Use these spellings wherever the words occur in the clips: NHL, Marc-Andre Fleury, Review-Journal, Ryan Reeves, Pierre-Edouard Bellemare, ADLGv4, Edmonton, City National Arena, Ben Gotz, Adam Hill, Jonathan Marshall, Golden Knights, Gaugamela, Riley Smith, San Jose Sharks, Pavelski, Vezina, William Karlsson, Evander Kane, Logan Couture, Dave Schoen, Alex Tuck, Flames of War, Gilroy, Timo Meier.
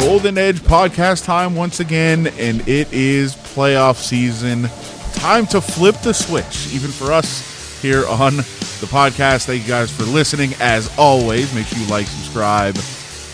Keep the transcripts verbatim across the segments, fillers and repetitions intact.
Golden Edge podcast time once again, and it is playoff season. Time to flip the switch, even for us here on the podcast. Thank you guys for listening. As always, make sure you like, subscribe,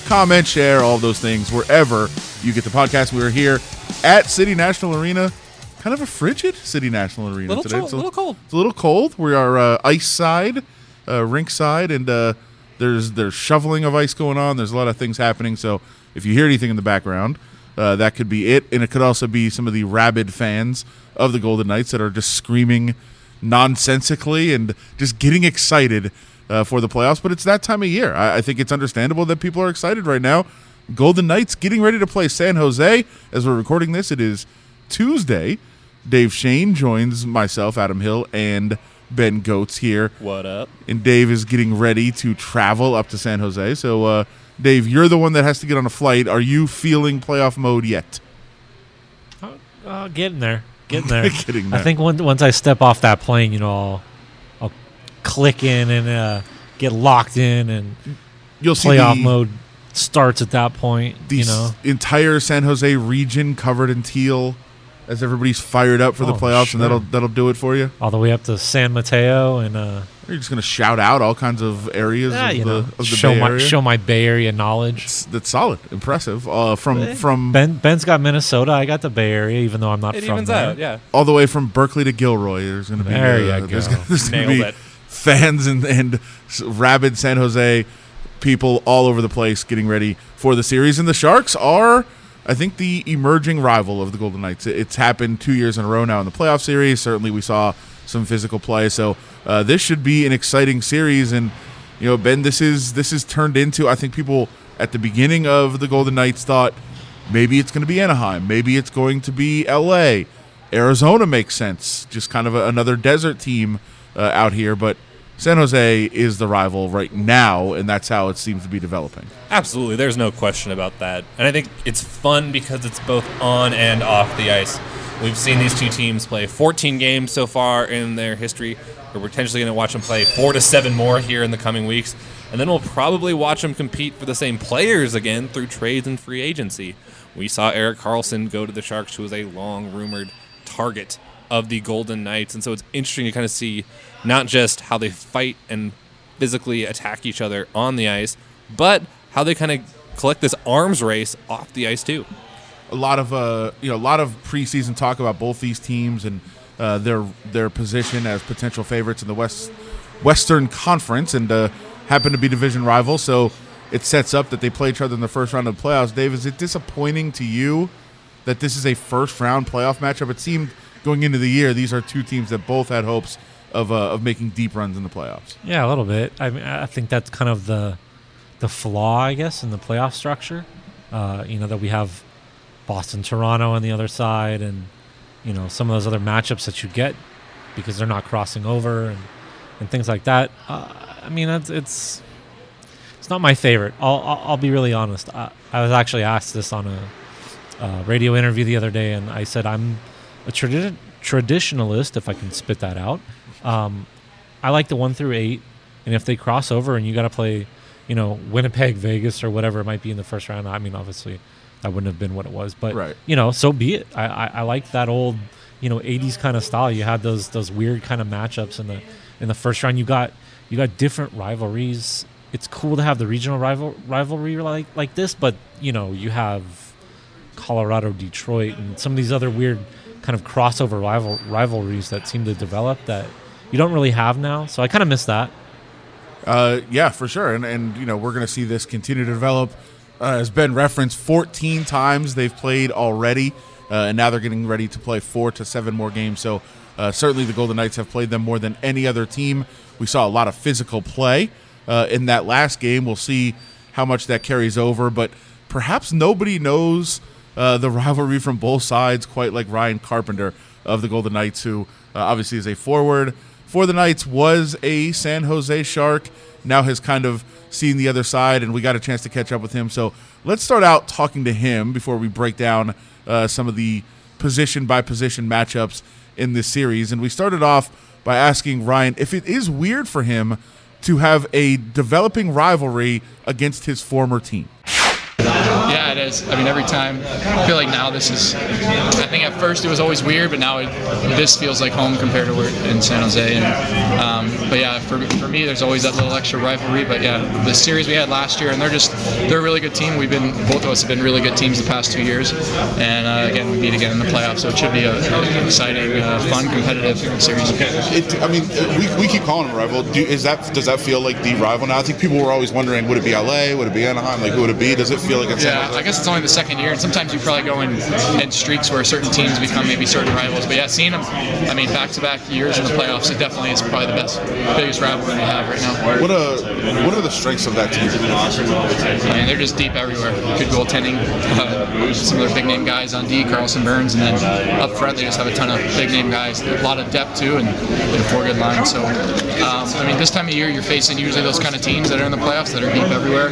comment, share, all those things, wherever you get the podcast. We are here at City National Arena. Kind of a frigid City National Arena little today. Cold, it's a little cold. It's a little cold. We are uh, ice side, uh, rink side, and uh, there's there's shoveling of ice going on. There's a lot of things happening. So if you hear anything in the background, uh, that could be it. And it could also be some of the rabid fans of the Golden Knights that are just screaming nonsensically and just getting excited uh, for the playoffs. But it's that time of year. I, I think it's understandable that people are excited right now. Golden Knights getting ready to play San Jose. As we're recording this, it is Tuesday. Dave Schoen joins myself, Adam Hill, and Ben Gotz here. What up? And Dave is getting ready to travel up to San Jose. So, uh, Dave, you're the one that has to get on a flight. Are you feeling playoff mode yet? Uh, uh, getting there. Getting there. Getting there. I think when, once I step off that plane, you know, I'll, I'll click in and uh, get locked in, and you'll playoff see the- mode starts at that point. The you know? entire San Jose region covered in teal as everybody's fired up for oh, the playoffs, sure. and that'll that'll do it for you. All the way up to San Mateo, and uh, you're just gonna shout out all kinds of areas yeah, of, you the, know, of the show Bay my area. Show my Bay Area knowledge. It's, that's solid, impressive. Uh, from from Ben Ben's got Minnesota. I got the Bay Area, even though I'm not it from evens there. Out, yeah, all the way from Berkeley to Gilroy. There's gonna be there uh, you there's go. Gonna, there's gonna be it. fans and and rabid San Jose people all over the place getting ready for the series. And the Sharks are, I think, the emerging rival of the Golden Knights. It's happened two years in a row now in the playoff series. Certainly we saw some physical play. So uh, this should be an exciting series. And, you know, Ben, this is this is turned into, I think people at the beginning of the Golden Knights thought maybe it's going to be Anaheim. Maybe it's going to be L A. Arizona makes sense. Just kind of a, another desert team uh, out here. But San Jose is the rival right now, and that's how it seems to be developing. Absolutely. There's no question about that. And I think it's fun because it's both on and off the ice. We've seen these two teams play fourteen games so far in their history. We're potentially going to watch them play four to seven more here in the coming weeks. And then we'll probably watch them compete for the same players again through trades and free agency. We saw Erik Karlsson go to the Sharks, who was a long-rumored target of the Golden Knights. And so it's interesting to kind of see not just how they fight and physically attack each other on the ice, but how they kind of collect this arms race off the ice too. A lot of uh, you know, a lot of preseason talk about both these teams and uh, their their position as potential favorites in the West Western Conference, and uh, happen to be division rivals. So it sets up that they play each other in the first round of the playoffs. Dave, is it disappointing to you that this is a first round playoff matchup? It seemed going into the year, these are two teams that both had hopes of uh, of making deep runs in the playoffs. Yeah, a little bit. I mean, I think that's kind of the the flaw, I guess, in the playoff structure. Uh, you know, that we have Boston, Toronto on the other side, and, you know, some of those other matchups that you get because they're not crossing over and, and things like that. Uh, I mean, it's, it's it's not my favorite. I'll I'll be really honest. I, I was actually asked this on a uh, radio interview the other day, and I said I'm a tradi- traditionalist, if I can spit that out. Um, I like the one through eight, and if they cross over and you got to play, you know, Winnipeg, Vegas, or whatever it might be in the first round. I mean, obviously, that wouldn't have been what it was, but right. you know, so be it. I, I, I like that old, you know, eighties kind of style. You had those those weird kind of matchups in the in the first round. You got you got different rivalries. It's cool to have the regional rival rivalry like like this, but you know, you have Colorado, Detroit, and some of these other weird kind of crossover rival rivalries that seem to develop that you don't really have now. So I kind of miss that. Uh, yeah, for sure. And, and you know, we're going to see this continue to develop. Uh, as Ben referenced, fourteen times they've played already, uh, and now they're getting ready to play four to seven more games. So uh, certainly the Golden Knights have played them more than any other team. We saw a lot of physical play uh, in that last game. We'll see how much that carries over. But perhaps nobody knows uh, the rivalry from both sides quite like Ryan Carpenter of the Golden Knights, who uh, obviously is a forward for the Knights, was a San Jose Shark, now has kind of seen the other side, and we got a chance to catch up with him. So let's start out talking to him before we break down uh, some of the position-by-position matchups in this series. And we started off by asking Ryan if it is weird for him to have a developing rivalry against his former team. Yeah, that as, I mean, every time. I feel like now this is, I think at first it was always weird, but now it, this feels like home compared to where in San Jose. And um, but yeah, for for me, there's always that little extra rivalry. But yeah, the series we had last year, and they're just, they're a really good team. We've been, both of us have been really good teams the past two years. And uh, again, we meet again in the playoffs, so it should be a, an exciting, uh, fun, competitive series. It, I mean, we we keep calling it a rival. Do, is that, does that feel like the rival now? I think people were always wondering, would it be L A? Would it be Anaheim? Like, who would it be? Does it feel like it's San Jose? Yeah, I guess it's only the second year, and sometimes you probably go in, in streaks where certain teams become maybe certain rivals. But yeah, seeing them, I mean, back-to-back years in the playoffs, it definitely is probably the best, biggest rivalry we have right now. What a, what are the strengths of that team? I mean, they're just deep everywhere. Good goaltending. Uh, some of their big-name guys on D, Karlsson, Burns, and then up front they just have a ton of big-name guys. A lot of depth too, and with a four-good line. So, um, I mean, this time of year you're facing usually those kind of teams that are in the playoffs that are deep everywhere.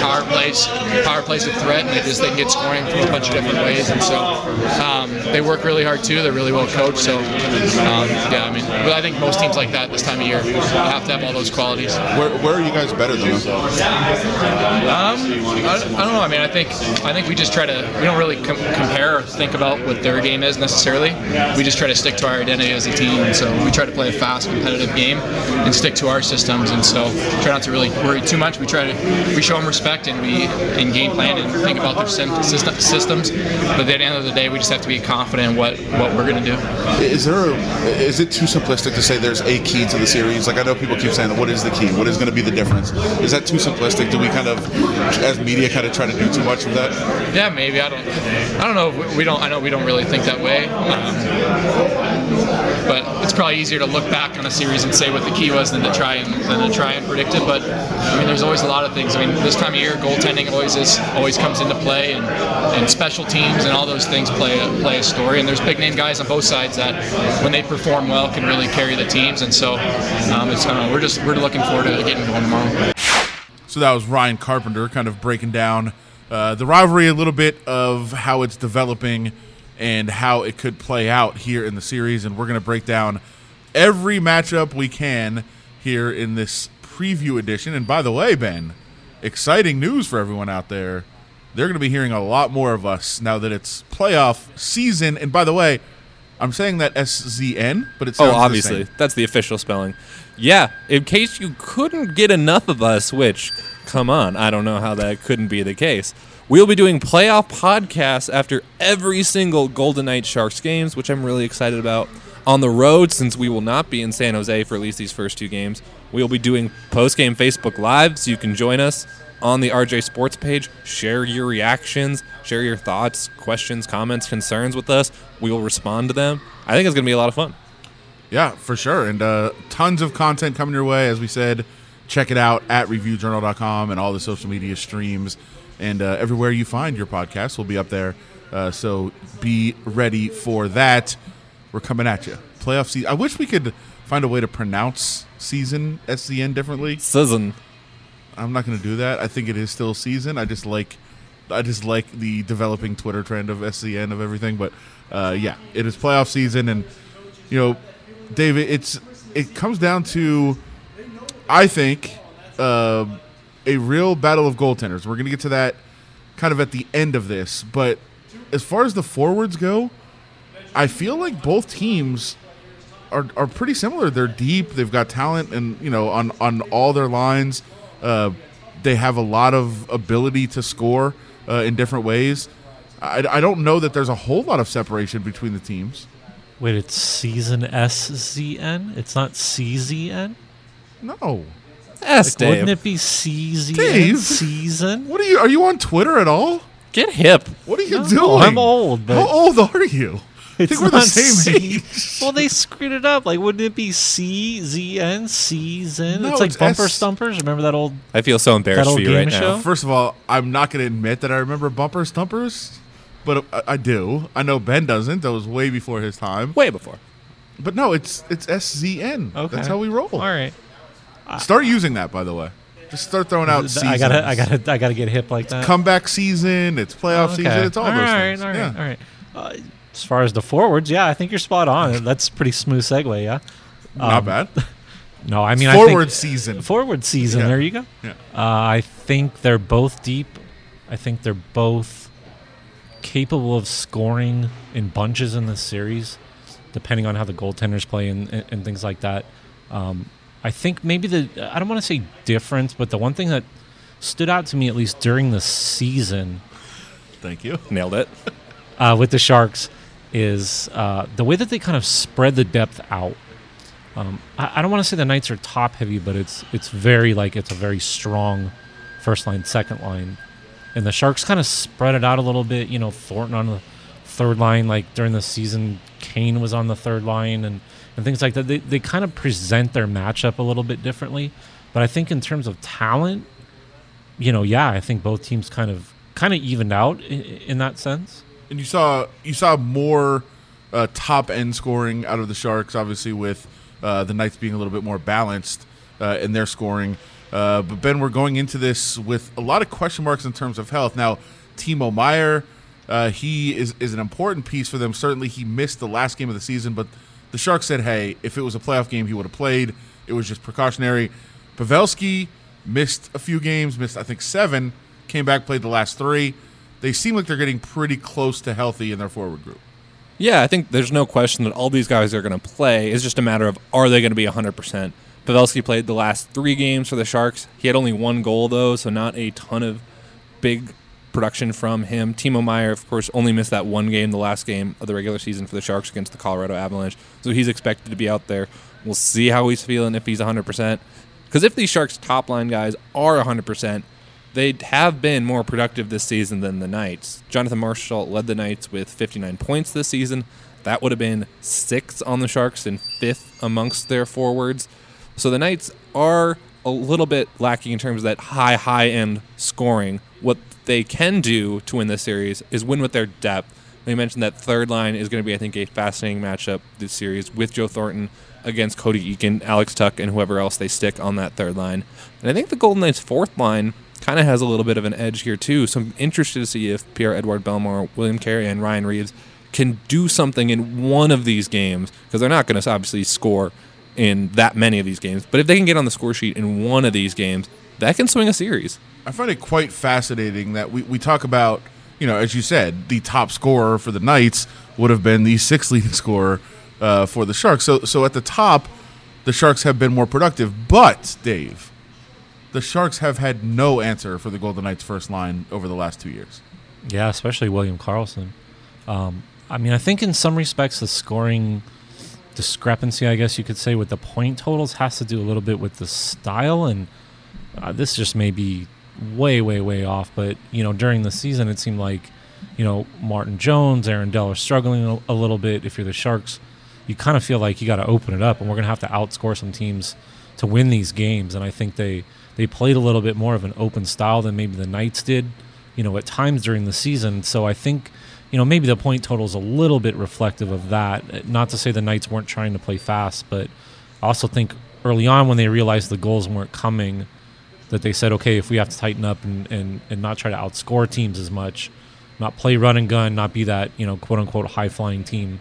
Power plays, power plays a threat, and they just they can get scoring from a bunch of different ways. And so um, they work really hard too. They're really well coached. So um, yeah, I mean, but I think most teams like that this time of year have to have all those qualities. Where, where are you guys better than them? Um, I, I don't know. I mean, I think I think we just try to we don't really com- compare or think about what their game is necessarily. We just try to stick to our identity as a team, and so we try to play a fast, competitive game and stick to our systems. And so try not to really worry too much. We try to we show them respect, and we in game plan and think about their systems. But at the end of the day, we just have to be confident in what, what we're going to do. Is there? A, is it too simplistic to say there's a key to the series? Like, I know people keep saying, what is the key? What is going to be the difference? Is that too simplistic? Do we kind of, as media, kind of try to do too much of that? Yeah, maybe. I don't. I don't know. We don't. I know we don't really think that way. Um, but it's probably easier to look back on a series and say what the key was than to try and than to try and predict it. But I mean, there's always a lot of things. I mean, this time of year, goaltending always is always comes into play, and, and special teams and all those things play a, play a story. And there's big name guys on both sides that, when they perform well, can really carry the teams. And so, um, it's uh, we're just we're looking forward to getting going tomorrow. So that was Ryan Carpenter kind of breaking down uh, the rivalry, a little bit of how it's developing and how it could play out here in the series. And we're going to break down every matchup we can here in this preview edition. And by the way, Ben, exciting news for everyone out there. They're going to be hearing a lot more of us now that it's playoff season. And by the way, I'm saying that S Z N, but it sounds oh, obviously. The same. That's the official spelling. Yeah, in case you couldn't get enough of us, which, come on, I don't know how that couldn't be the case. We'll be doing playoff podcasts after every single Golden Knights Sharks games, which I'm really excited about. On the road, since we will not be in San Jose for at least these first two games, we'll be doing post-game Facebook Live, so you can join us on the R J Sports page. Share your reactions, share your thoughts, questions, comments, concerns with us. We will respond to them. I think it's going to be a lot of fun. Yeah, for sure. And uh, tons of content coming your way, as we said. Check it out at review journal dot com and all the social media streams. And uh, everywhere you find your podcast will be up there. Uh, so be ready for that. We're coming at you. Playoff season. I wish we could find a way to pronounce season, S C N, differently. Season. I'm not going to do that. I think it is still season. I just like I just like the developing Twitter trend of S C N of everything. But, uh, yeah, it is playoff season. And, you know, David, it's it comes down to, I think, uh, a real battle of goaltenders. We're going to get to that kind of at the end of this. But as far as the forwards go, I feel like both teams are are pretty similar. They're deep. They've got talent, and you know, on, on all their lines. Uh, they have a lot of ability to score uh, in different ways. I, I don't know that there's a whole lot of separation between the teams. Wait, it's season S Z N? It's not C Z N? No. S, like, Dave. Wouldn't it be C Z N? Dave. Season? What are you? Are you on Twitter at all? Get hip. What are you no, doing? I'm old. But how old are you? I think we're the same C- age. Well, they screwed it up. Like, wouldn't it be C Z N? Season? No, it's like it's Bumper S- Stumpers. Remember that old I feel so embarrassed for you right show? Now. First of all, I'm not going to admit that I remember Bumper Stumpers. But I, I do. I know Ben doesn't. That was way before his time. Way before. But no, it's it's S Z N. Okay. That's how we roll. All right. Start uh, using that, by the way. Just start throwing out seasons. I gotta, I gotta, I gotta get hip like that. It's comeback season. It's playoff oh, okay. season. It's all, all those right, things. All right. Yeah. All right. Uh, as far as the forwards, yeah, I think you're spot on. That's a pretty smooth segue. Yeah. Um, Not bad. No, I mean, forward I think, season. Forward season. Yeah. There you go. Yeah. Uh, I think they're both deep. I think they're both capable of scoring in bunches in this series, depending on how the goaltenders play and, and, and things like that. Um, I think maybe the, I don't want to say difference, but the one thing that stood out to me, at least during the season. Thank you. Nailed it. uh, with the Sharks is uh, the way that they kind of spread the depth out. Um, I, I don't want to say the Knights are top heavy, but it's it's very like it's a very strong first line, second line. And the Sharks kind of spread it out a little bit. You know, Thornton on the third line, like during the season, Kane was on the third line and, and things like that. They they kind of present their matchup a little bit differently. But I think in terms of talent, you know, yeah, I think both teams kind of kind of evened out in, in that sense. And you saw you saw more uh, top end scoring out of the Sharks, obviously with uh, the Knights being a little bit more balanced uh, in their scoring. Uh, but Ben, we're going into this with a lot of question marks in terms of health. Now, Timo Meier, uh, he is is an important piece for them. Certainly, he missed the last game of the season, but the Sharks said, "Hey, if it was a playoff game, he would have played. It was just precautionary." Pavelski missed a few games, missed I think seven. Came back, played the last three. They seem like they're getting pretty close to healthy in their forward group. Yeah, I think there's no question that all these guys are going to play. It's just a matter of, are they going to be one hundred percent? Pavelski played the last three games for the Sharks. He had only one goal, though, so not a ton of big production from him. Timo Meier, of course, only missed that one game, the last game of the regular season for the Sharks against the Colorado Avalanche. So he's expected to be out there. We'll see how he's feeling, if he's one hundred percent. Because if these Sharks' top-line guys are one hundred percent, they have been more productive this season than the Knights. Jonathan Marshall led the Knights with fifty-nine points this season. That would have been sixth on the Sharks and fifth amongst their forwards. So the Knights are a little bit lacking in terms of that high, high-end scoring. What they can do to win this series is win with their depth. We mentioned that third line is going to be, I think, a fascinating matchup this series with Joe Thornton against Cody Eakin, Alex Tuck, and whoever else they stick on that third line. And I think the Golden Knights' fourth line kind of has a little bit of an edge here, too. So I'm interested to see if Pierre-Edouard Bellemare, William Carrier, and Ryan Reeves can do something in one of these games, because they're not going to obviously score in that many of these games. But if they can get on the score sheet in one of these games, that can swing a series. I find it quite fascinating that we, we talk about, you know, as you said, the top scorer for the Knights would have been the sixth leading scorer uh, for the Sharks. So, so at the top, the Sharks have been more productive. But, Dave, the Sharks have had no answer for the Golden Knights' first line over the last two years. Yeah, especially William Karlsson. Um, I mean, I think in some respects the scoring discrepancy, I guess you could say, with the point totals has to do a little bit with the style. And uh, this just may be way, way, way off. But, you know, during the season it seemed like, you know, Martin Jones, Aaron Dell are struggling a, a little bit. If you're the Sharks, you kind of feel like you got to open it up and we're going to have to outscore some teams to win these games. And I think they... They played a little bit more of an open style than maybe the Knights did, you know, at times during the season. So I think, you know, maybe the point total is a little bit reflective of that. Not to say the Knights weren't trying to play fast, but I also think early on when they realized the goals weren't coming, that they said, okay, if we have to tighten up and, and, and not try to outscore teams as much, not play run and gun, not be that, you know, quote-unquote high-flying team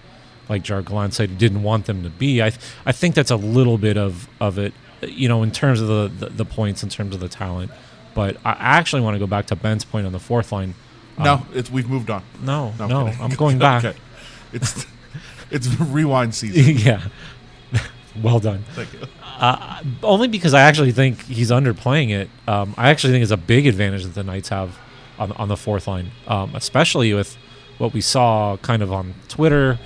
like Gerard Gallant said he didn't want them to be. I th- I think that's a little bit of, of it. You know, in terms of the, the, the points, in terms of the talent. But I actually want to go back to Ben's point on the fourth line. Um, no, it's, we've moved on. No, no, no I'm, I'm going back. Okay. It's it's rewind season. Yeah. Well done. Thank you. Uh, only because I actually think he's underplaying it. Um, I actually think it's a big advantage that the Knights have on, on the fourth line, um, especially with what we saw kind of on Twitter.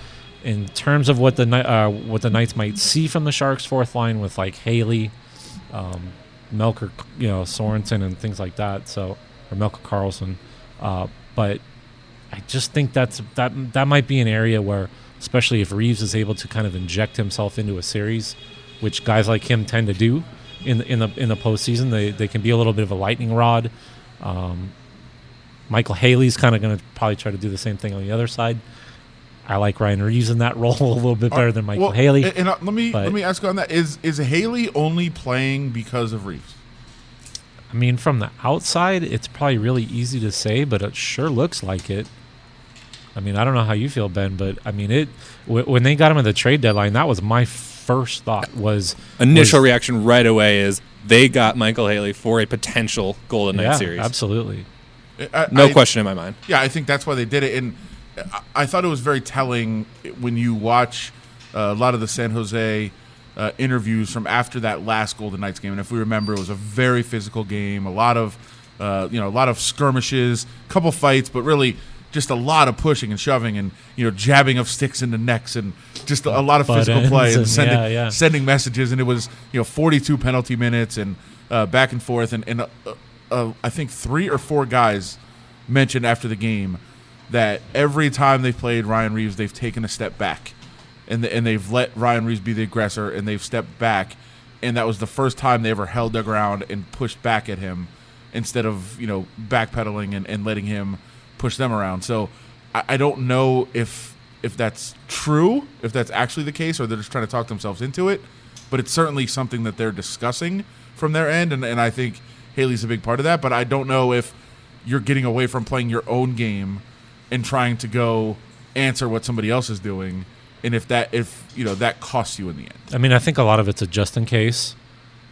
In terms of what the uh, what the Knights might see from the Sharks' fourth line with like Haley, um, Melker, you know, Sorensen and things like that, so or Melker Karlsson, uh, but I just think that's that that might be an area where, especially if Reeves is able to kind of inject himself into a series, which guys like him tend to do in the, in the in the postseason, they they can be a little bit of a lightning rod. Um, Michael Haley's kind of going to probably try to do the same thing on the other side. I like Ryan Reeves in that role a little bit better than Michael well, Haley. And, and uh, let me but, let me ask you on that: is is Haley only playing because of Reeves? I mean, from the outside, it's probably really easy to say, but it sure looks like it. I mean, I don't know how you feel, Ben, but I mean, it w- when they got him at the trade deadline, that was my first thought. Was initial was, reaction right away is they got Michael Haley for a potential Golden Knight yeah, series. Absolutely. I, no I, question in my mind. Yeah, I think that's why they did it. And I thought it was very telling when you watch uh, a lot of the San Jose uh, interviews from after that last Golden Knights game. And if we remember, it was a very physical game, a lot of uh, you know, a lot of skirmishes, a couple fights, but really just a lot of pushing and shoving and, you know, jabbing of sticks into necks and just a, a lot of butt physical play and, and sending, yeah, yeah. sending messages. And it was, you know, forty-two penalty minutes and uh, back and forth. And, and uh, uh, I think three or four guys mentioned after the game that every time they've played Ryan Reeves, they've taken a step back and the, and they've let Ryan Reeves be the aggressor and they've stepped back. And that was the first time they ever held their ground and pushed back at him instead of, you know, backpedaling and, and letting him push them around. So I, I don't know if if that's true, if that's actually the case, or they're just trying to talk themselves into it. But it's certainly something that they're discussing from their end, and, and I think Haley's a big part of that. But I don't know if you're getting away from playing your own game and trying to go answer what somebody else is doing, and if that if you know that costs you in the end. I mean, I think a lot of it's a just in case.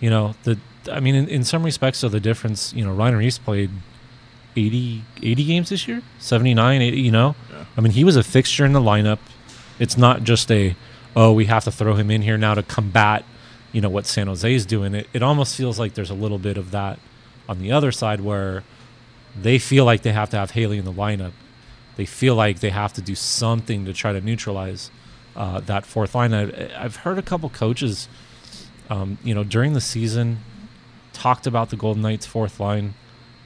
You know, the I mean, in, in some respects, so the difference. You know, Ryan Reeves played eighty games this year, seventy-nine, eighty, you know? Yeah. I mean, he was a fixture in the lineup. It's not just a, oh, we have to throw him in here now to combat, you know, what San Jose is doing. It, it almost feels like there's a little bit of that on the other side where they feel like they have to have Haley in the lineup. They feel like they have to do something to try to neutralize uh, that fourth line. I've, I've heard a couple coaches, um, you know, during the season talked about the Golden Knights' fourth line.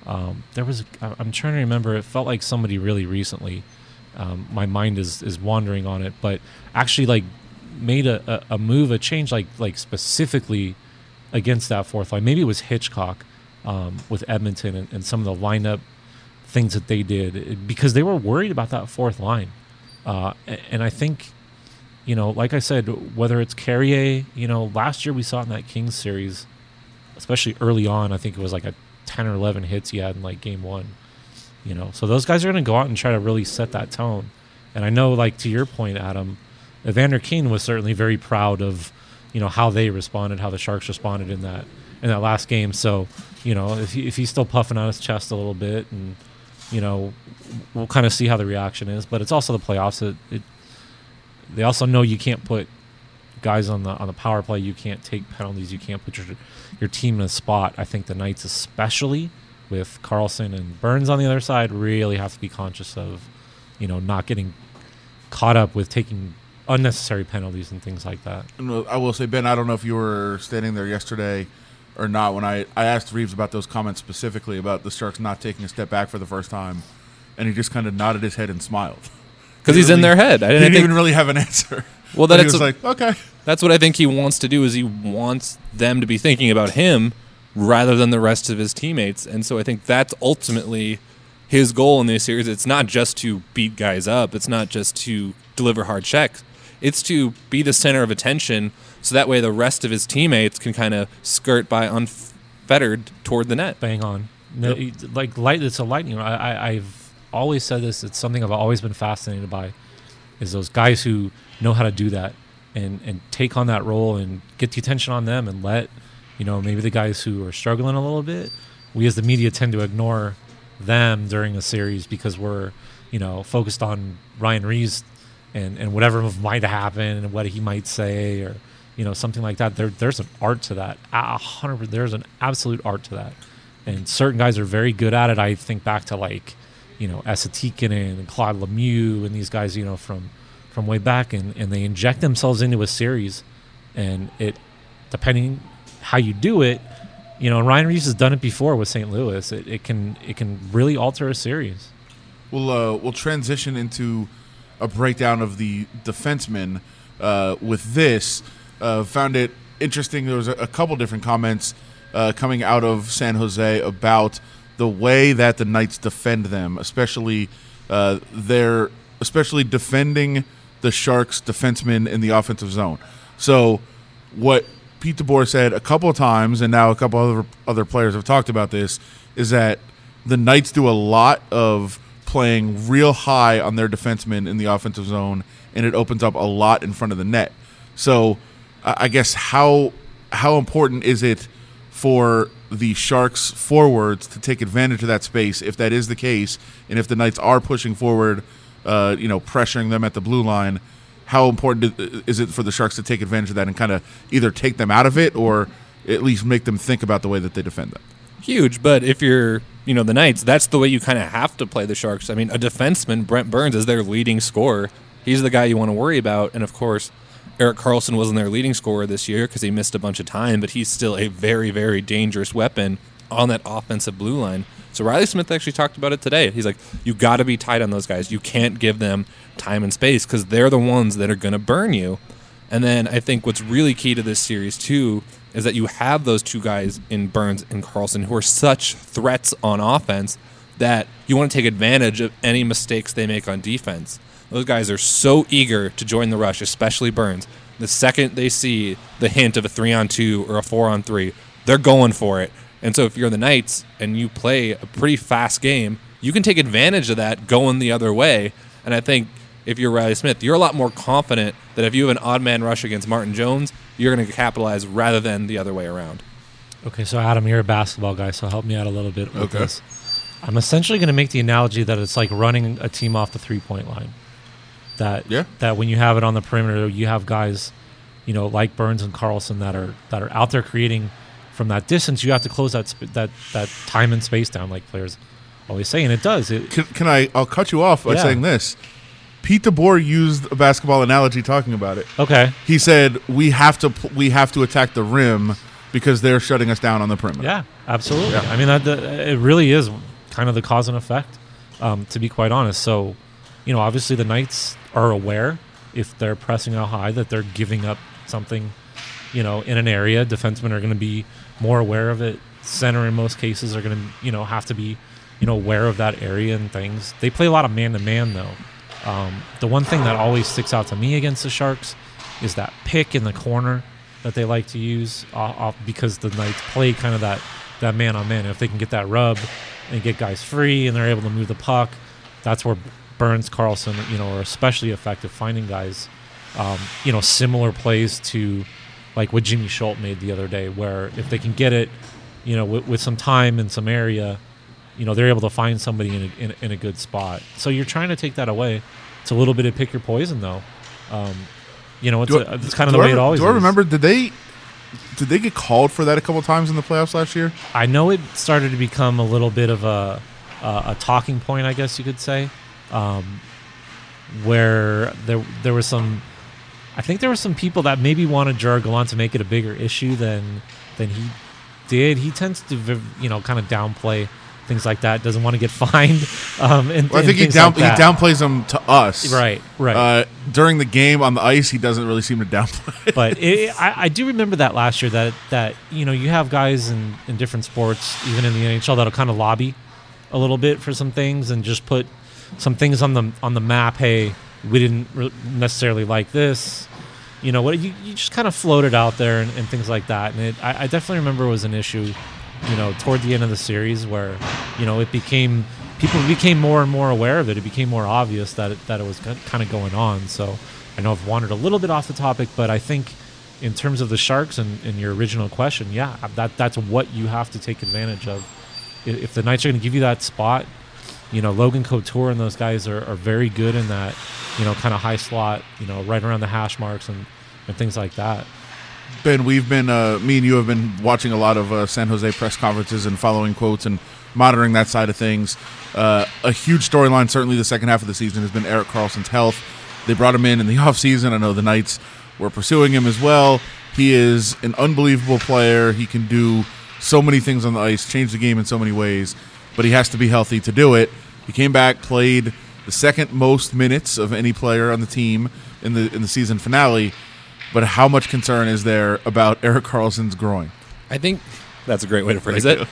Um, there was, I'm trying to remember, it felt like somebody really recently, um, my mind is, is wandering on it, but actually like made a, a, a move, a change, like, like specifically against that fourth line. Maybe it was Hitchcock, um, with Edmonton and, and some of the lineup things that they did because they were worried about that fourth line. Uh, and I think, you know, like I said, whether it's Carrier, you know, last year we saw in that Kings series, especially early on, I think it was like a ten or eleven hits he had in like game one, you know. So those guys are going to go out and try to really set that tone. And I know, like to your point, Adam, Evander Kane was certainly very proud of, you know, how they responded, how the Sharks responded in that in that last game. So, you know, if he, if he's still puffing on his chest a little bit, and you know, we'll kind of see how the reaction is. But it's also the playoffs. It, it they also know you can't put guys on the on the power play, you can't take penalties, you can't put your your team in a spot. I think the Knights, especially with Karlsson and Burns on the other side, really have to be conscious of, you know, not getting caught up with taking unnecessary penalties and things like that. And I will say, Ben, I don't know if you were standing there yesterday or not when I, I asked Reeves about those comments specifically about the Sharks not taking a step back for the first time, and he just kind of nodded his head and smiled. Because he's really, in their head. I didn't, he didn't think, even really have an answer. Well, that it's like, okay. That's what I think he wants to do, is he wants them to be thinking about him rather than the rest of his teammates. And so I think that's ultimately his goal in this series. It's not just to beat guys up. It's not just to deliver hard checks. It's to be the center of attention so that way the rest of his teammates can kind of skirt by unfettered toward the net. Bang on. No, yep. Like light, it's a lightning. I, I, I've always said this. It's something I've always been fascinated by, is those guys who know how to do that and, and take on that role and get the attention on them and let, you know, maybe the guys who are struggling a little bit, we as the media tend to ignore them during a series because we're, you know, focused on Ryan Reeves and, and whatever might happen and what he might say or, you know, something like that. There, there's an art to that. A hundred percent, there's an absolute art to that. And certain guys are very good at it. I think back to like, you know, Esa Tikkanen and Claude Lemieux and these guys, you know, from, from way back, and, and they inject themselves into a series, and it, depending how you do it, you know, Ryan Reeves has done it before with Saint Louis. It, it can it can really alter a series. We'll uh, we'll transition into a breakdown of the defensemen uh, with this. Uh, found it interesting. There was a, a couple different comments uh, coming out of San Jose about the way that the Knights defend them, especially uh, their, especially defending the Sharks' defensemen in the offensive zone. So, what Pete DeBoer said a couple of times, and now a couple other other players have talked about this, is that the Knights do a lot of playing real high on their defensemen in the offensive zone, and it opens up a lot in front of the net. So, I guess how how important is it for the Sharks forwards to take advantage of that space if that is the case, and if the Knights are pushing forward, uh, you know, pressuring them at the blue line, how important is it for the Sharks to take advantage of that and kind of either take them out of it or at least make them think about the way that they defend them? Huge, but if you're, you know, the Knights, that's the way you kind of have to play the Sharks. I mean, a defenseman, Brent Burns, is their leading scorer. He's the guy you want to worry about, and of course, Erik Karlsson wasn't their leading scorer this year because he missed a bunch of time, but he's still a very, very dangerous weapon on that offensive blue line. So Riley Smith actually talked about it today. He's like, you got to be tight on those guys. You can't give them time and space because they're the ones that are going to burn you. And then I think what's really key to this series, too, is that you have those two guys in Burns and Karlsson who are such threats on offense that you want to take advantage of any mistakes they make on defense. Those guys are so eager to join the rush, especially Burns. The second they see the hint of a three on two or a four on three, they're going for it. And so if you're the Knights and you play a pretty fast game, you can take advantage of that going the other way. And I think if you're Riley Smith, you're a lot more confident that if you have an odd man rush against Martin Jones, you're going to capitalize rather than the other way around. Okay, so Adam, you're a basketball guy, so help me out a little bit with okay. this. I'm essentially going to make the analogy that it's like running a team off the three-point line. That yeah. that when you have it on the perimeter, you have guys, you know, like Burns and Karlsson that are that are out there creating from that distance. You have to close that sp- that that time and space down, like players always say, and it does. It, can, can I? I'll cut you off by yeah. saying this. Pete DeBoer used a basketball analogy talking about it. Okay, he said we have to we have to attack the rim because they're shutting us down on the perimeter. Yeah, absolutely. Yeah. I mean, that, that, it really is kind of the cause and effect, um, to be quite honest. So, you know, obviously the Knights are aware if they're pressing out high that they're giving up something, you know, in an area. Defensemen are going to be more aware of it. Center in most cases are going to, you know, have to be, you know, aware of that area and things. They play a lot of man-to-man, though. Um, the one thing that always sticks out to me against the Sharks is that pick in the corner that they like to use off, off because the Knights play kind of that, that man-on-man. If they can get that rub and get guys free and they're able to move the puck, that's where Burns, Karlsson, you know, are especially effective finding guys, um, you know, similar plays to like what Jimmy Schultz made the other day, where if they can get it, you know, with, with some time and some area, you know, they're able to find somebody in a, in, in a good spot. So you're trying to take that away. It's a little bit of pick your poison, though. Um, you know, it's, a, it's kind of the I, way it always is. Do I remember, is. did they did they get called for that a couple times in the playoffs last year? I know it started to become a little bit of a a, a talking point, I guess you could say. Um, where there there was some, I think there were some people that maybe wanted Gerard Gallant to make it a bigger issue than than he did. He tends to, you know, kind of downplay things like that. Doesn't want to get fined. Um, and, well, I think he, down, like he downplays them to us, right? Right. Uh, during the game on the ice, he doesn't really seem to downplay. But it, I, I do remember that last year that that you know you have guys in, in different sports, even in the N H L, that'll kind of lobby a little bit for some things and just put some things on the on the map. Hey, we didn't re- necessarily like this, you know. What you, you just kind of floated out there and, and things like that. And it, I, I definitely remember it was an issue, you know, toward the end of the series where, you know, it became people became more and more aware of it. It became more obvious that it, that it was kind of going on. So I know I've wandered a little bit off the topic, but I think in terms of the Sharks and, and your original question, yeah, that that's what you have to take advantage of. If the Knights are going to give you that spot. You know, Logan Couture and those guys are, are very good in that, you know, kind of high slot, you know, right around the hash marks and, and things like that. Ben, we've been, uh, me and you have been watching a lot of uh, San Jose press conferences and following quotes and monitoring that side of things. Uh, a huge storyline, certainly the second half of the season, has been Erik Karlsson's health. They brought him in in the offseason. I know the Knights were pursuing him as well. He is an unbelievable player. He can do so many things on the ice, change the game in so many ways, but he has to be healthy to do it. He came back, played the second most minutes of any player on the team in the in the season finale. But how much concern is there about Erik Karlsson's groin? I think that's a great way to phrase it. Uh,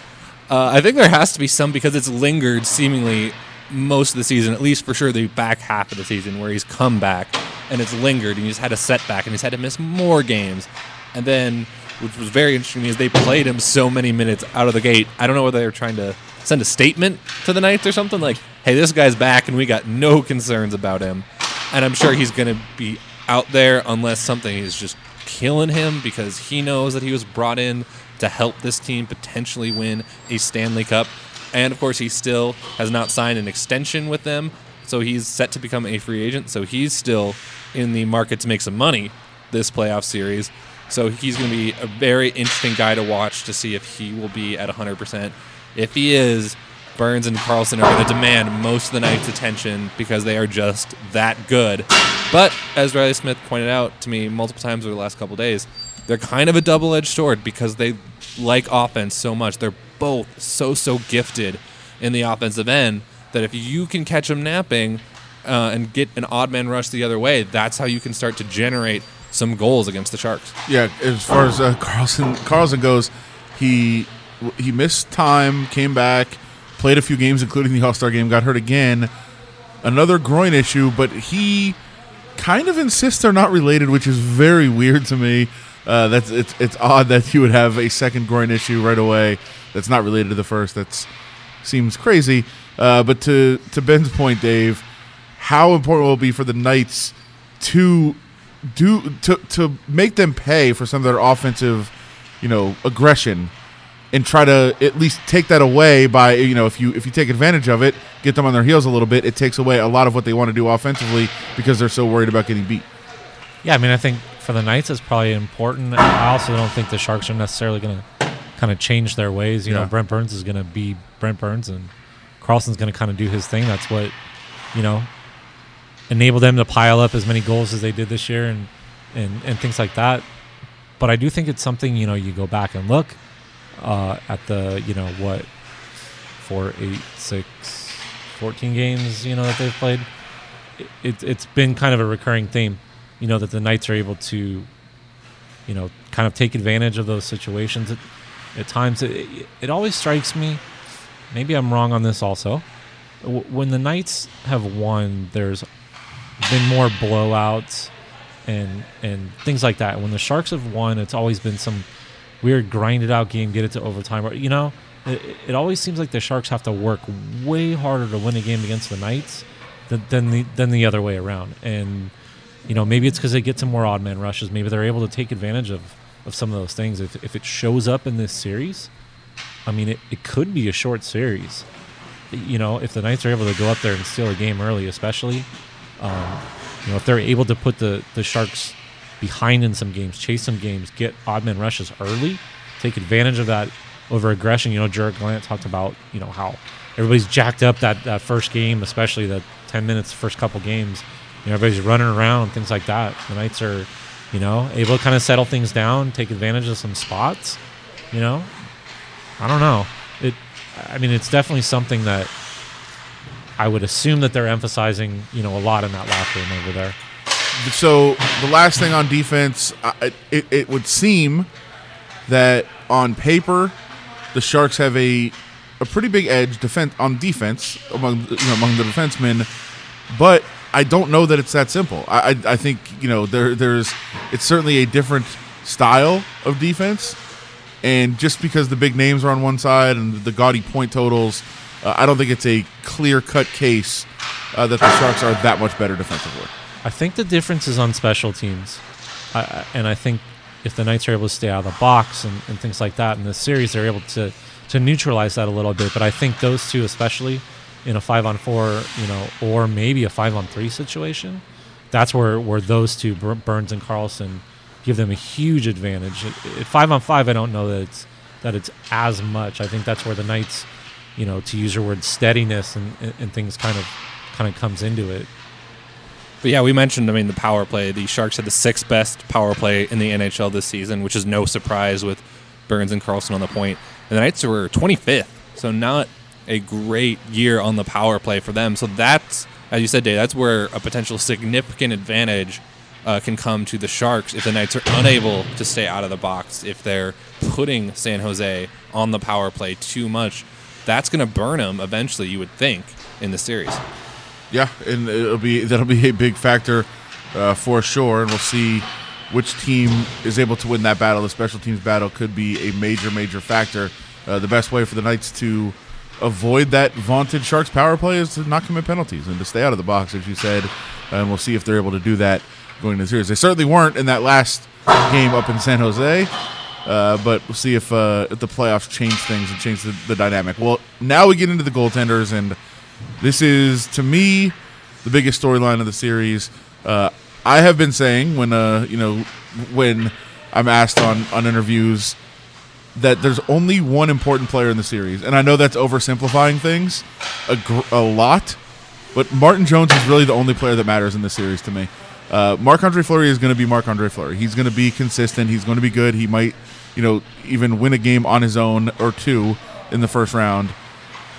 I think there has to be some because it's lingered seemingly most of the season, at least for sure the back half of the season where he's come back and it's lingered and he's had a setback and he's had to miss more games. And then, which was very interesting, is they played him so many minutes out of the gate. I don't know whether they were trying to send a statement to the Knights or something like, hey, this guy's back and we got no concerns about him. And I'm sure he's going to be out there unless something is just killing him because he knows that he was brought in to help this team potentially win a Stanley Cup. And, of course, he still has not signed an extension with them, so he's set to become a free agent. So he's still in the market to make some money this playoff series. So he's going to be a very interesting guy to watch to see if he will be at one hundred percent. If he is, Burns and Karlsson are going to demand most of the night's attention because they are just that good. But, as Riley Smith pointed out to me multiple times over the last couple of days, they're kind of a double-edged sword because they like offense so much. They're both so, so gifted in the offensive end that if you can catch them napping uh, and get an odd man rush the other way, that's how you can start to generate some goals against the Sharks. Yeah, as far as uh, Karlsson, Karlsson goes, he he missed time, came back, played a few games, including the All-Star game, got hurt again. Another groin issue, but he kind of insists they're not related, which is very weird to me. Uh, that's it's it's odd that you would have a second groin issue right away that's not related to the first. That seems crazy. Uh, but to, to Ben's point, Dave, how important will it be for the Knights to do to to make them pay for some of their offensive, you know, aggression, and try to at least take that away by, you know, if you if you take advantage of it, get them on their heels a little bit, it takes away a lot of what they want to do offensively because they're so worried about getting beat. Yeah, I mean, I think for the Knights it's probably important. I also don't think the Sharks are necessarily going to kind of change their ways. You yeah. know, Brent Burns is going to be Brent Burns, and Karlsson's going to kind of do his thing. That's what, you know, enable them to pile up as many goals as they did this year and, and, and things like that. But I do think it's something, you know, you go back and look uh, at the, you know, what, four, eight, six, fourteen games, you know, that they've played. It, it, it's been kind of a recurring theme, you know, that the Knights are able to, you know, kind of take advantage of those situations at, at times. It, it, it always strikes me, maybe I'm wrong on this also, w- when the Knights have won, there's been more blowouts and and things like that. When the Sharks have won, it's always been some weird grinded out game, get it to overtime. Or, you know, it, it always seems like the Sharks have to work way harder to win a game against the Knights than, than the than the other way around. And, you know, maybe it's because they get some more odd man rushes. Maybe they're able to take advantage of, of some of those things. If, if it shows up in this series, I mean, it, it could be a short series. You know, if the Knights are able to go up there and steal a game early, especially, Um, you know, if they're able to put the, the Sharks behind in some games, chase some games, get odd man rushes early, take advantage of that over aggression. You know, Gerard Gallant talked about, you know, how everybody's jacked up that, that first game, especially the ten minutes, first couple games. You know, everybody's running around, things like that. The Knights are, you know, able to kind of settle things down, take advantage of some spots. You know, I don't know. It, I mean, it's definitely something that I would assume that they're emphasizing, you know, a lot in that locker room over there. So the last thing on defense, I, it, it would seem that on paper, the Sharks have a a pretty big edge defense on defense among you know, among the defensemen, but I don't know that it's that simple. I, I I think you know there there's it's certainly a different style of defense, and just because the big names are on one side and the gaudy point totals, Uh, I don't think it's a clear-cut case uh, that the Sharks are that much better defensively. I think the difference is on special teams. I, I, and I think if the Knights are able to stay out of the box and, and things like that in this series, they're able to, to neutralize that a little bit. But I think those two, especially in a five-on-four, you know, or maybe a five-on-three situation, that's where, where those two, Burns and Karlsson, give them a huge advantage. At five-on-five, I don't know that it's, that it's as much. I think that's where the Knights, you know, to use your word, steadiness and, and things kind of kind of comes into it. But yeah, we mentioned, I mean, the power play. The Sharks had the sixth best power play in the N H L this season, which is no surprise with Burns and Karlsson on the point. And the Knights were twenty-fifth, so not a great year on the power play for them. So that's, as you said, Dave, that's where a potential significant advantage uh, can come to the Sharks if the Knights are unable to stay out of the box, if they're putting San Jose on the power play too much. That's going to burn them eventually, you would think, in the series. Yeah, and it'll be that'll be a big factor uh, for sure, and we'll see which team is able to win that battle. The special teams battle could be a major, major factor. Uh, the best way for the Knights to avoid that vaunted Sharks power play is to not commit penalties and to stay out of the box, as you said, and we'll see if they're able to do that going into the series. They certainly weren't in that last game up in San Jose. Uh, but we'll see if, uh, if the playoffs change things and change the, the dynamic. Well, now we get into the goaltenders, and this is, to me, the biggest storyline of the series. Uh, I have been saying when uh, you know when I'm asked on, on interviews that there's only one important player in the series, and I know that's oversimplifying things a, gr- a lot, but Martin Jones is really the only player that matters in this series to me. Uh, Marc-Andre Fleury is going to be Marc-Andre Fleury. He's going to be consistent. He's going to be good. He might, you know, even win a game on his own or two in the first round.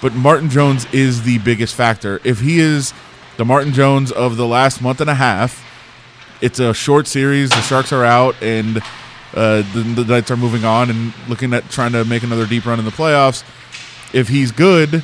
But Martin Jones is the biggest factor. If he is the Martin Jones of the last month and a half, it's a short series. The Sharks are out, and uh, the, the Knights are moving on and looking at trying to make another deep run in the playoffs. If he's good,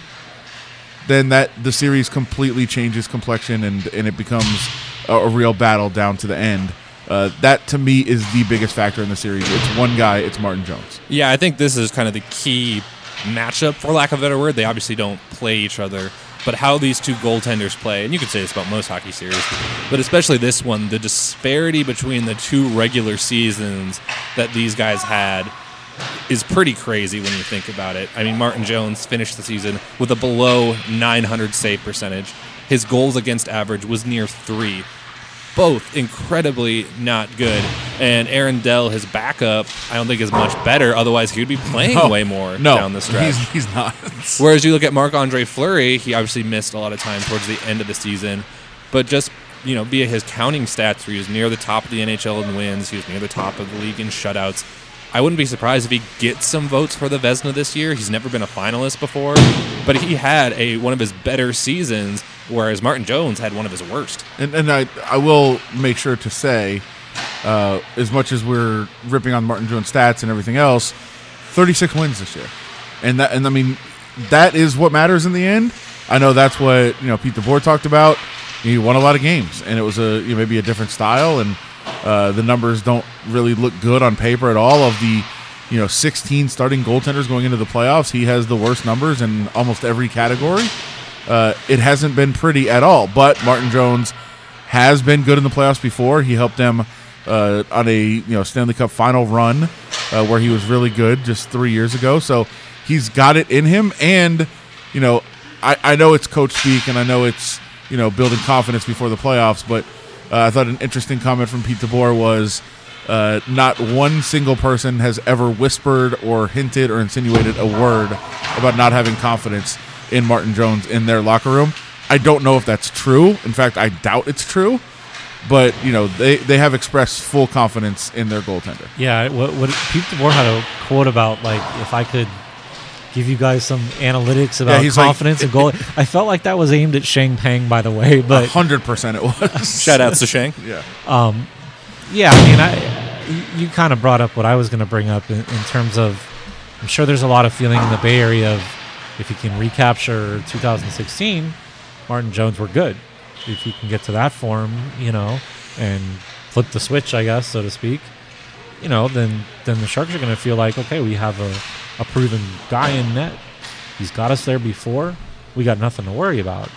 then that the series completely changes complexion, and, and it becomes a real battle down to the end. Uh, that, to me, is the biggest factor in the series. It's one guy, it's Martin Jones. Yeah, I think this is kind of the key matchup, for lack of a better word. They obviously don't play each other, but how these two goaltenders play, and you could say this about most hockey series, but especially this one, the disparity between the two regular seasons that these guys had is pretty crazy when you think about it. I mean, Martin Jones finished the season with a below nine hundred save percentage. His goals against average was near three. Both incredibly not good. And Aaron Dell, his backup, I don't think is much better. Otherwise, he would be playing no, way more no, down the stretch. He's, he's not. Whereas you look at Marc-Andre Fleury, he obviously missed a lot of time towards the end of the season. But just, you know, via his counting stats, where he was near the top of the N H L in wins, he was near the top of the league in shutouts. I wouldn't be surprised if he gets some votes for the Vezina this year. He's never been a finalist before, but he had a one of his better seasons, whereas Martin Jones had one of his worst. And, and I, I will make sure to say, uh, as much as we're ripping on Martin Jones' stats and everything else, thirty-six wins this year, and that, and I mean, that is what matters in the end. I know that's what you know Pete DeBoer talked about. He won a lot of games, and it was a you know, maybe a different style and. Uh, the numbers don't really look good on paper at all. Of the, you know, sixteen starting goaltenders going into the playoffs, he has the worst numbers in almost every category. Uh, it hasn't been pretty at all. But Martin Jones has been good in the playoffs before. He helped them uh, on a you know Stanley Cup final run uh, where he was really good just three years ago. So he's got it in him. And you know, I, I know it's coach speak, and I know it's you know building confidence before the playoffs, but. Uh, I thought an interesting comment from Pete DeBoer was uh, not one single person has ever whispered or hinted or insinuated a word about not having confidence in Martin Jones in their locker room. I don't know if that's true. In fact, I doubt it's true. But, you know, they, they have expressed full confidence in their goaltender. Yeah, what, what Pete DeBoer had a quote about, like, if I could give you guys some analytics about yeah, confidence like, and goal. I felt like that was aimed at Shang Pang, by the way. But one hundred percent it was. Shout outs to Shang. Yeah. Um, yeah, I mean, I, you kind of brought up what I was going to bring up in, in terms of, I'm sure there's a lot of feeling in the Bay Area of if he can recapture two thousand sixteen, Martin Jones were good. If he can get to that form, you know, and flip the switch, I guess, so to speak. You know, then then the Sharks are going to feel like, okay, we have a, a proven guy in net. He's got us there before. We got nothing to worry about.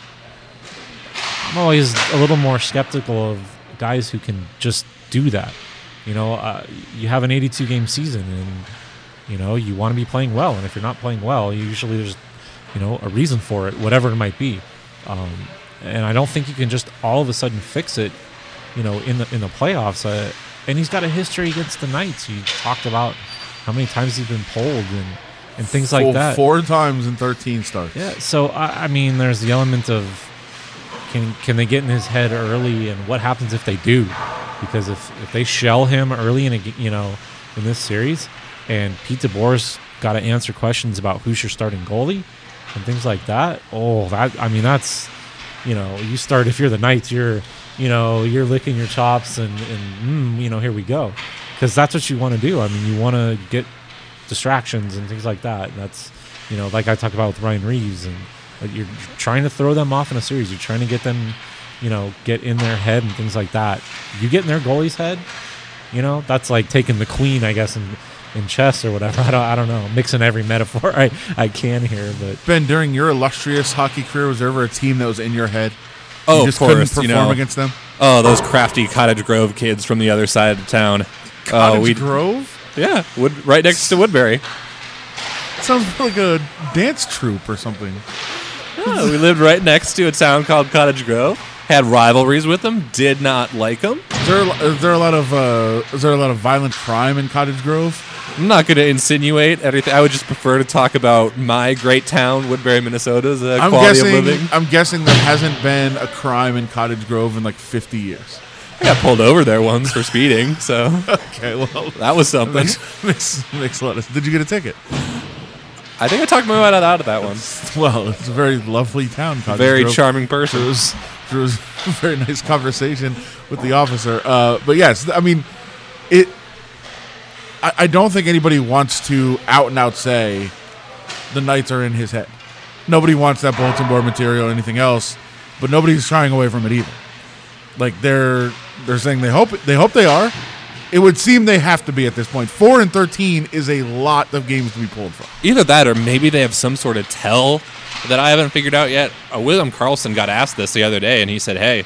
I'm always a little more skeptical of guys who can just do that. You know, uh, you have an eighty-two game season, and, you know, you want to be playing well. And if you're not playing well, usually there's, you know, a reason for it, whatever it might be. Um, and I don't think you can just all of a sudden fix it, you know, in the, in the playoffs. I, And he's got a history against the Knights. You talked about how many times he's been pulled and, and things like that. Four times in thirteen starts. Yeah, so, I, I mean, there's the element of can can they get in his head early, and what happens if they do? Because if, if they shell him early in a, you know in this series, and Pete DeBoer's got to answer questions about who's your starting goalie and things like that, oh, that I mean, that's, you know, you start, if you're the Knights, you're... You know, you're licking your chops and, and mm, you know, here we go. Because that's what you want to do. I mean, you want to get distractions and things like that. And that's, you know, like I talked about with Ryan Reeves. And like, you're trying to throw them off in a series. You're trying to get them, you know, get in their head and things like that. You get in their goalie's head, you know, that's like taking the queen, I guess, in, in chess or whatever. I don't, I don't know. Mixing every metaphor I, I can here. But Ben, during your illustrious hockey career, was there ever a team that was in your head? You oh, just of course, couldn't perform you know, against them? Oh, those crafty Cottage Grove kids from the other side of town. Cottage uh, Grove? Yeah, Wood, right next to Woodbury. Sounds like a dance troupe or something. Yeah, we lived right next to a town called Cottage Grove. Had rivalries with them. Did not like them. Is there, is there a lot of uh, is there a lot of violent crime in Cottage Grove? I'm not going to insinuate anything. I would just prefer to talk about my great town, Woodbury, Minnesota's uh, quality guessing, of living. I'm guessing there hasn't been a crime in Cottage Grove in like fifty years. I got pulled over there once for speeding, so okay, well, that was something. Makes, makes, makes a lot of. Did you get a ticket? I think I talked my way out of that one. Well, it's a very lovely town. Cottage very Grove. Charming person. It was, it was a very nice conversation with the officer. Uh, but yes, I mean, it. I, I don't think anybody wants to out and out say the Knights are in his head. Nobody wants that bulletin board material or anything else, but nobody's shying away from it either. Like they're they're saying they hope they hope they are. It would seem they have to be at this point. Four and thirteen is a lot of games to be pulled from. Either that, or maybe they have some sort of tell that I haven't figured out yet. Uh, William Karlsson got asked this the other day, and he said, "Hey,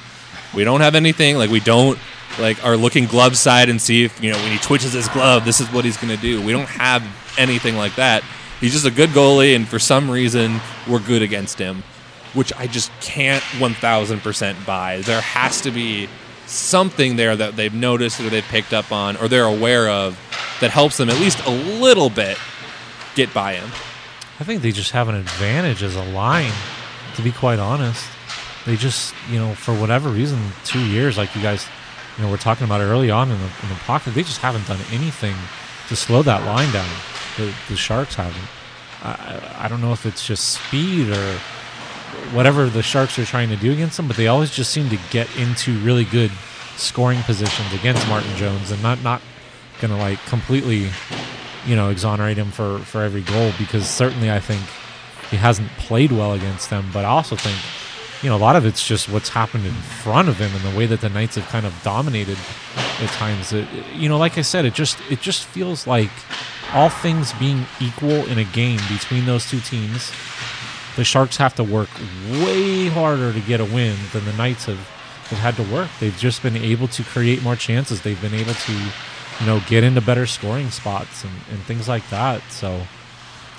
we don't have anything. Like we don't like are looking glove side and see if you know when he twitches his glove, this is what he's going to do. We don't have anything like that. He's just a good goalie, and for some reason, we're good against him," which I just can't one thousand percent buy. There has to be something there that they've noticed or they've picked up on or they're aware of that helps them at least a little bit get by him. I think they just have an advantage as a line, to be quite honest. They just, you know, for whatever reason, two years, like you guys, you know, we're talking about early on in the, in the pocket, they just haven't done anything to slow that line down. The, the Sharks haven't. I, I don't know if it's just speed or whatever the Sharks are trying to do against them, but they always just seem to get into really good scoring positions against Martin Jones, and not not going to like completely, you know, exonerate him for, for every goal, because certainly I think he hasn't played well against them, but I also think, you know, a lot of it's just what's happened in front of him and the way that the Knights have kind of dominated at times. It, you know, like I said, it just it just feels like all things being equal in a game between those two teams, the Sharks have to work way harder to get a win than the Knights have, have had to work. They've just been able to create more chances. They've been able to, you know, get into better scoring spots and, and things like that. So,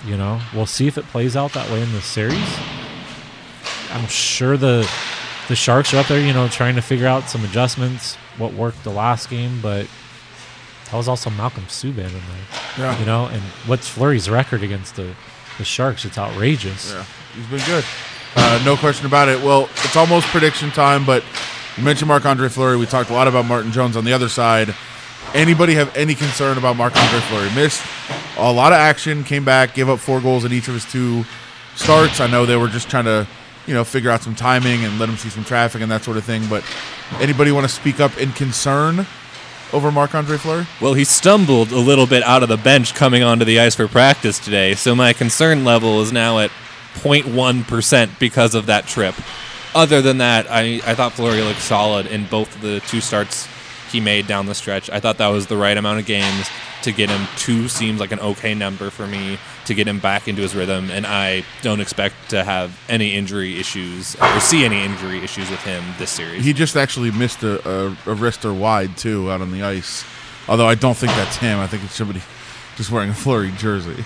you know, we'll see if it plays out that way in this series. I'm sure the the Sharks are up there, you know, trying to figure out some adjustments, what worked the last game, but that was also Malcolm Subban in there. Yeah. You know, and what's Fleury's record against the, the Sharks? It's outrageous. Yeah. He's been good. Uh, no question about it. Well, it's almost prediction time, but you mentioned Marc-Andre Fleury. We talked a lot about Martin Jones on the other side. Anybody have any concern about Marc-Andre Fleury? Missed a lot of action, came back, gave up four goals in each of his two starts. I know they were just trying to, you know, figure out some timing and let him see some traffic and that sort of thing, but anybody want to speak up in concern over Marc-Andre Fleury? Well, he stumbled a little bit out of the bench coming onto the ice for practice today, so my concern level is now at zero point one percent because of that trip. Other than that, I, I thought Fleury looked solid in both of the two starts he made down the stretch. I thought that was the right amount of games to get him. Two seems like an okay number for me to get him back into his rhythm, and I don't expect to have any injury issues or see any injury issues with him this series. He just actually missed a, a, a wrist or wide, too, out on the ice. Although I don't think that's him. I think it's somebody just wearing a Fleury jersey.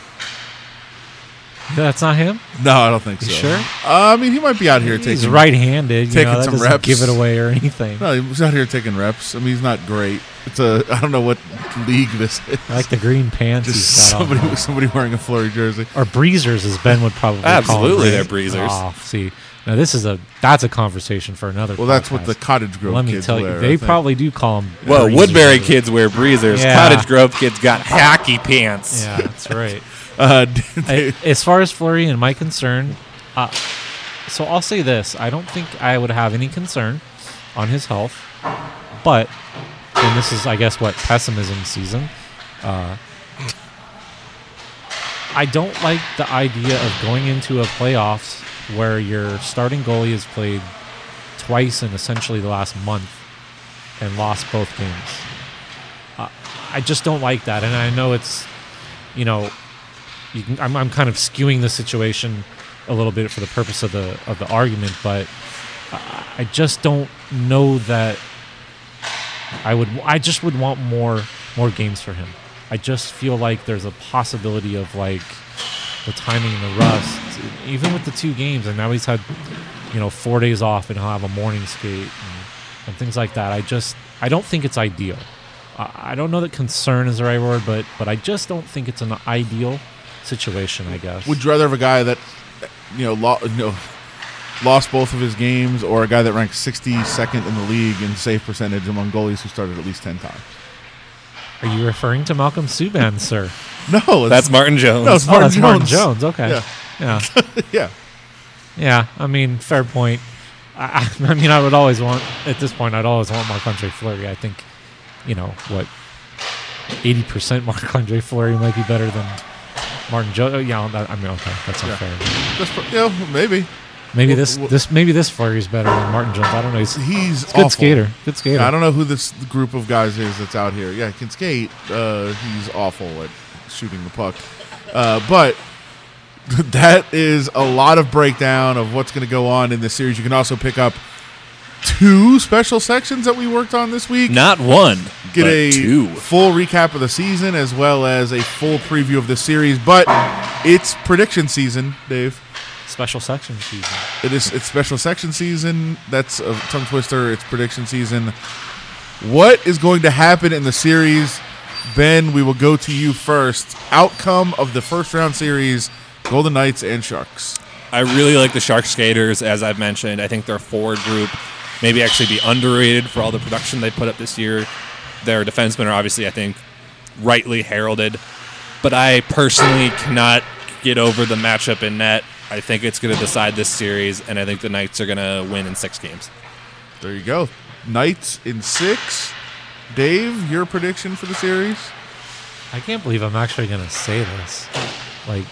That's not him? No, I don't think you so. Sure? Uh, I mean, he might be out here he's taking... He's right-handed. Taking you know, that some reps. Give it away or anything. No, he's out here taking reps. I mean, he's not great. It's a... I don't know what league this is. I like the green pants Just he's got somebody, on. Somebody wearing a Fleury jersey. Or breezers, as Ben would probably Absolutely, call them. Absolutely, they're breezers. Oh, see. Now, this is a... That's a conversation for another Well, podcast. That's what the Cottage Grove Let kids wear. Let me tell you, they probably do call them Well, breezers. Woodbury kids wear breezers. Yeah. Cottage Grove kids got hacky pants. Yeah, that's right. Uh, I, as far as Fleury and my concern, uh, so I'll say this. I don't think I would have any concern on his health, but, and this is, I guess, what, pessimism season, uh, I don't like the idea of going into a playoffs where your starting goalie has played twice in essentially the last month and lost both games. Uh, I just don't like that, and I know it's, you know, You can, I'm, I'm kind of skewing the situation a little bit for the purpose of the of the argument, but I just don't know that I would. I just would want more more games for him. I just feel like there's a possibility of like the timing and the rust, even with the two games. And now he's had, you know, four days off and he'll have a morning skate and, and things like that. I just, I don't think it's ideal. I, I don't know that concern is the right word, but, but I just don't think it's an ideal situation, I guess. Would you rather have a guy that, you know, lo- you know lost both of his games, or a guy that ranks sixty-second in the league in save percentage among goalies who started at least ten times? Are you referring to Malcolm Subban, sir? No. That's Martin Jones. No, it's Martin, oh, that's Jones. Martin Jones. Okay. Yeah. Yeah. yeah. Yeah. I mean, fair point. I, I mean, I would always want, at this point, I'd always want Marc-Andre Fleury. I think, you know, what, eighty percent Marc-Andre Fleury might be better than Martin Jones. Yeah. I mean, okay. That's unfair. Yeah, that's for, yeah maybe. Maybe this, this maybe this Fleury's better than Martin Jones. I don't know. He's, he's a good skater. Good skater. Yeah, I don't know who this group of guys is that's out here. Yeah, he can skate. Uh, he's awful at shooting the puck. Uh, but that is a lot of breakdown of what's going to go on in this series. You can also pick up two special sections that we worked on this week. Not one, Get but a two. Full recap of the season as well as a full preview of the series. But it's prediction season, Dave. Special section season. It is. It's special section season. That's a tongue twister. It's prediction season. What is going to happen in the series? Ben, we will go to you first. Outcome of the first round series, Golden Knights and Sharks. I really like the Sharks skaters, as I've mentioned. I think their forward group maybe actually be underrated for all the production they put up this year. Their defensemen are obviously, I think, rightly heralded. But I personally cannot get over the matchup in net. I think it's going to decide this series, and I think the Knights are going to win in six games. There you go. Knights in six. Dave, your prediction for the series? I can't believe I'm actually going to say this. Like,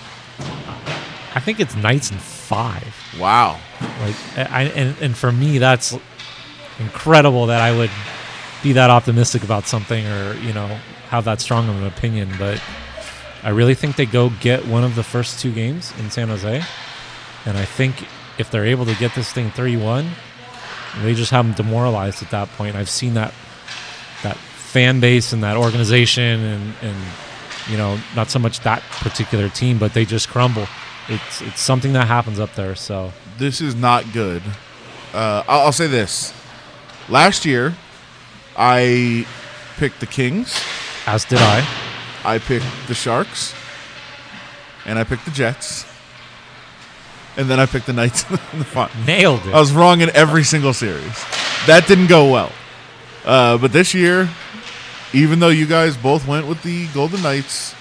I think it's Knights in five. Wow. Like, I, and, and for me, that's incredible that I would be that optimistic about something or, you know, have that strong of an opinion, but I really think they go get one of the first two games in San Jose. And I think if they're able to get this thing three one, they just have them demoralized at that point. I've seen that that fan base and that organization and, and you know, not so much that particular team, but they just crumble. It's it's something that happens up there. So this is not good. Uh, I'll, I'll say this. Last year, I picked the Kings. As did I. I picked the Sharks, and I picked the Jets, and then I picked the Knights in the final. Nailed it. I was wrong in every single series. That didn't go well. Uh, but this year, even though you guys both went with the Golden Knights,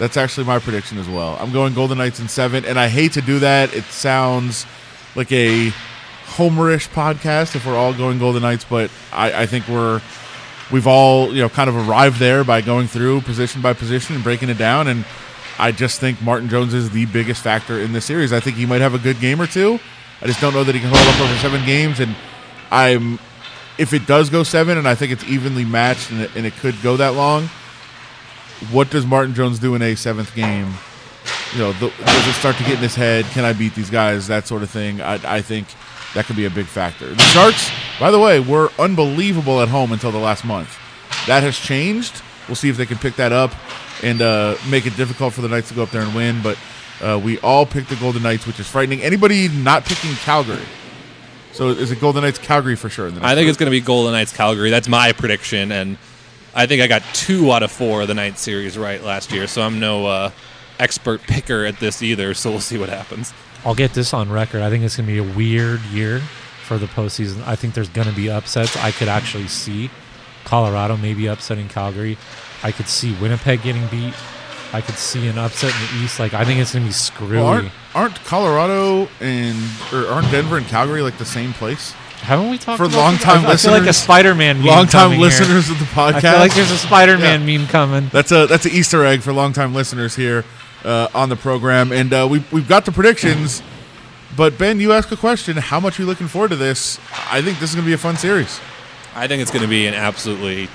that's actually my prediction as well. I'm going Golden Knights in seven, and I hate to do that. It sounds like a Homerish podcast if we're all going Golden Knights, but I, I think we're... We've all, you know, kind of arrived there by going through position by position and breaking it down, and I just think Martin Jones is the biggest factor in this series. I think he might have a good game or two. I just don't know that he can hold up over seven games, and I'm, if it does go seven, and I think it's evenly matched and it, and it could go that long, what does Martin Jones do in a seventh game? You know, the, does it start to get in his head? Can I beat these guys? That sort of thing. I, I think that could be a big factor. The Sharks, by the way, were unbelievable at home until the last month. That has changed. We'll see if they can pick that up and uh, make it difficult for the Knights to go up there and win. But uh, we all picked the Golden Knights, which is frightening. Anybody not picking Calgary? So is it Golden Knights Calgary for sure? In the next I think round? It's going to be Golden Knights Calgary. That's my prediction. And I think I got two out of four of the Knights series right last year. So I'm no uh, expert picker at this either. So we'll see what happens. I'll get this on record. I think it's going to be a weird year for the postseason. I think there's going to be upsets. I could actually see Colorado maybe upsetting Calgary. I could see Winnipeg getting beat. I could see an upset in the East. Like I think it's going to be screwy. Well, aren't, aren't Colorado and or aren't Denver and Calgary like the same place? Haven't we talked for about long time? I feel like a Spider-Man meme. Long time listeners here of the podcast. I feel like there's a Spider-Man yeah. meme coming. That's a that's an Easter egg for long time listeners here. Uh, on the program, and uh, we, we've got the predictions, but Ben, you asked a question. How much are you looking forward to this? I think this is going to be a fun series. I think it's going to be an absolutely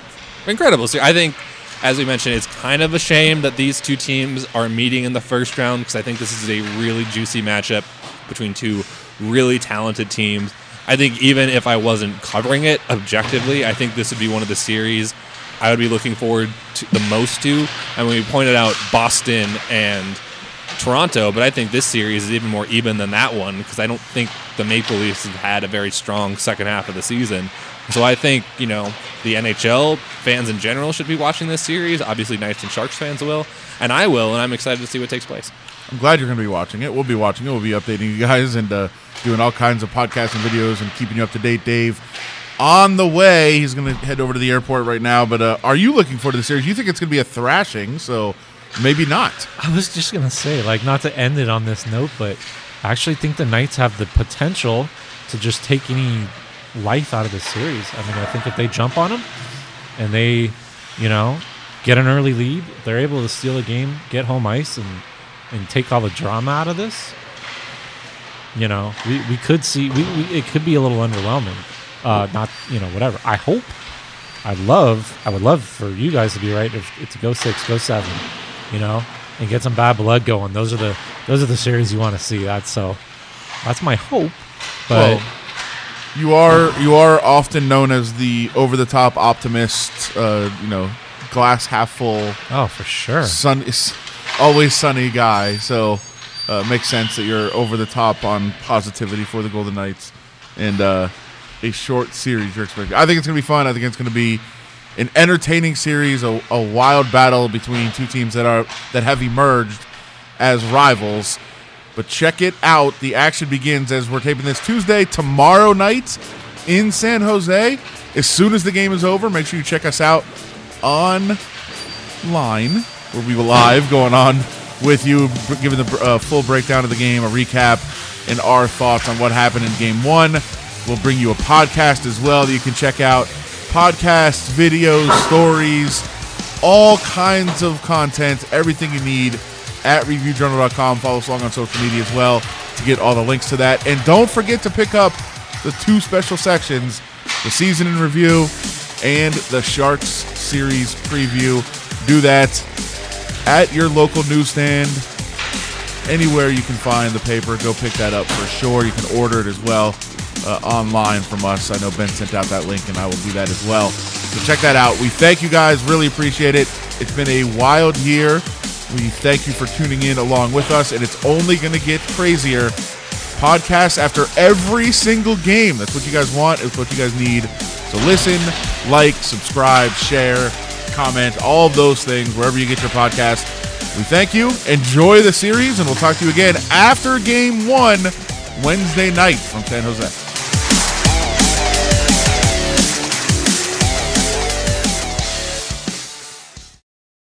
incredible series. I think, as we mentioned, it's kind of a shame that these two teams are meeting in the first round, because I think this is a really juicy matchup between two really talented teams. I think even if I wasn't covering it objectively, I think this would be one of the series I would be looking forward to the most to. And we pointed out Boston and Toronto, but I think this series is even more even than that one because I don't think the Maple Leafs have had a very strong second half of the season. So I think, you know, the N H L fans in general should be watching this series. Obviously, Knights and Sharks fans will, and I will, and I'm excited to see what takes place. I'm glad you're going to be watching it. We'll be watching it. We'll be updating you guys and uh, doing all kinds of podcasts and videos and keeping you up to date, Dave. On the way, he's going to head over to the airport right now, but uh, are you looking forward to the series? You think it's going to be a thrashing, so maybe not. I was just going to say, like, not to end it on this note, but I actually think the Knights have the potential to just take any life out of this series. I mean, I think if they jump on them and they, you know, get an early lead, they're able to steal a game, get home ice, and and take all the drama out of this. You know, we, we could see we, we it could be a little underwhelming. Uh, not you know whatever. I hope. I love. I would love for you guys to be right if it's go six, go seven. You know, and get some bad blood going. Those are the those are the series you want to see. That's so. That's my hope. But. Well, You are you are often known as the over-the-top optimist, uh, you know, glass half full. Oh, for sure. Sun is always sunny guy, so uh, makes sense that you're over the top on positivity for the Golden Knights and uh, a short series you're expecting. I think it's gonna be fun. I think it's gonna be an entertaining series, a, a wild battle between two teams that are that have emerged as rivals. But check it out. The action begins as we're taping this Tuesday, tomorrow night in San Jose. As soon as the game is over, make sure you check us out online. We'll be live going on with you, giving the uh, full breakdown of the game, a recap, and our thoughts on what happened in game one. We'll bring you a podcast as well that you can check out. Podcasts, videos, stories, all kinds of content, everything you need at review journal dot com. Follow us along on social media as well to get all the links to that. And don't forget to pick up the two special sections, the season in review and the Sharks series preview. Do that at your local newsstand. Anywhere you can find the paper, go pick that up for sure. You can order it as well uh, online from us. I know Ben sent out that link, and I will do that as well. So check that out. We thank you guys. Really appreciate it. It's been a wild year. We thank you for tuning in along with us, and it's only going to get crazier. Podcasts after every single game. That's what you guys want. It's what you guys need. So listen, like, subscribe, share, comment, all of those things, wherever you get your podcast. We thank you. Enjoy the series, and we'll talk to you again after Game one Wednesday night from San Jose.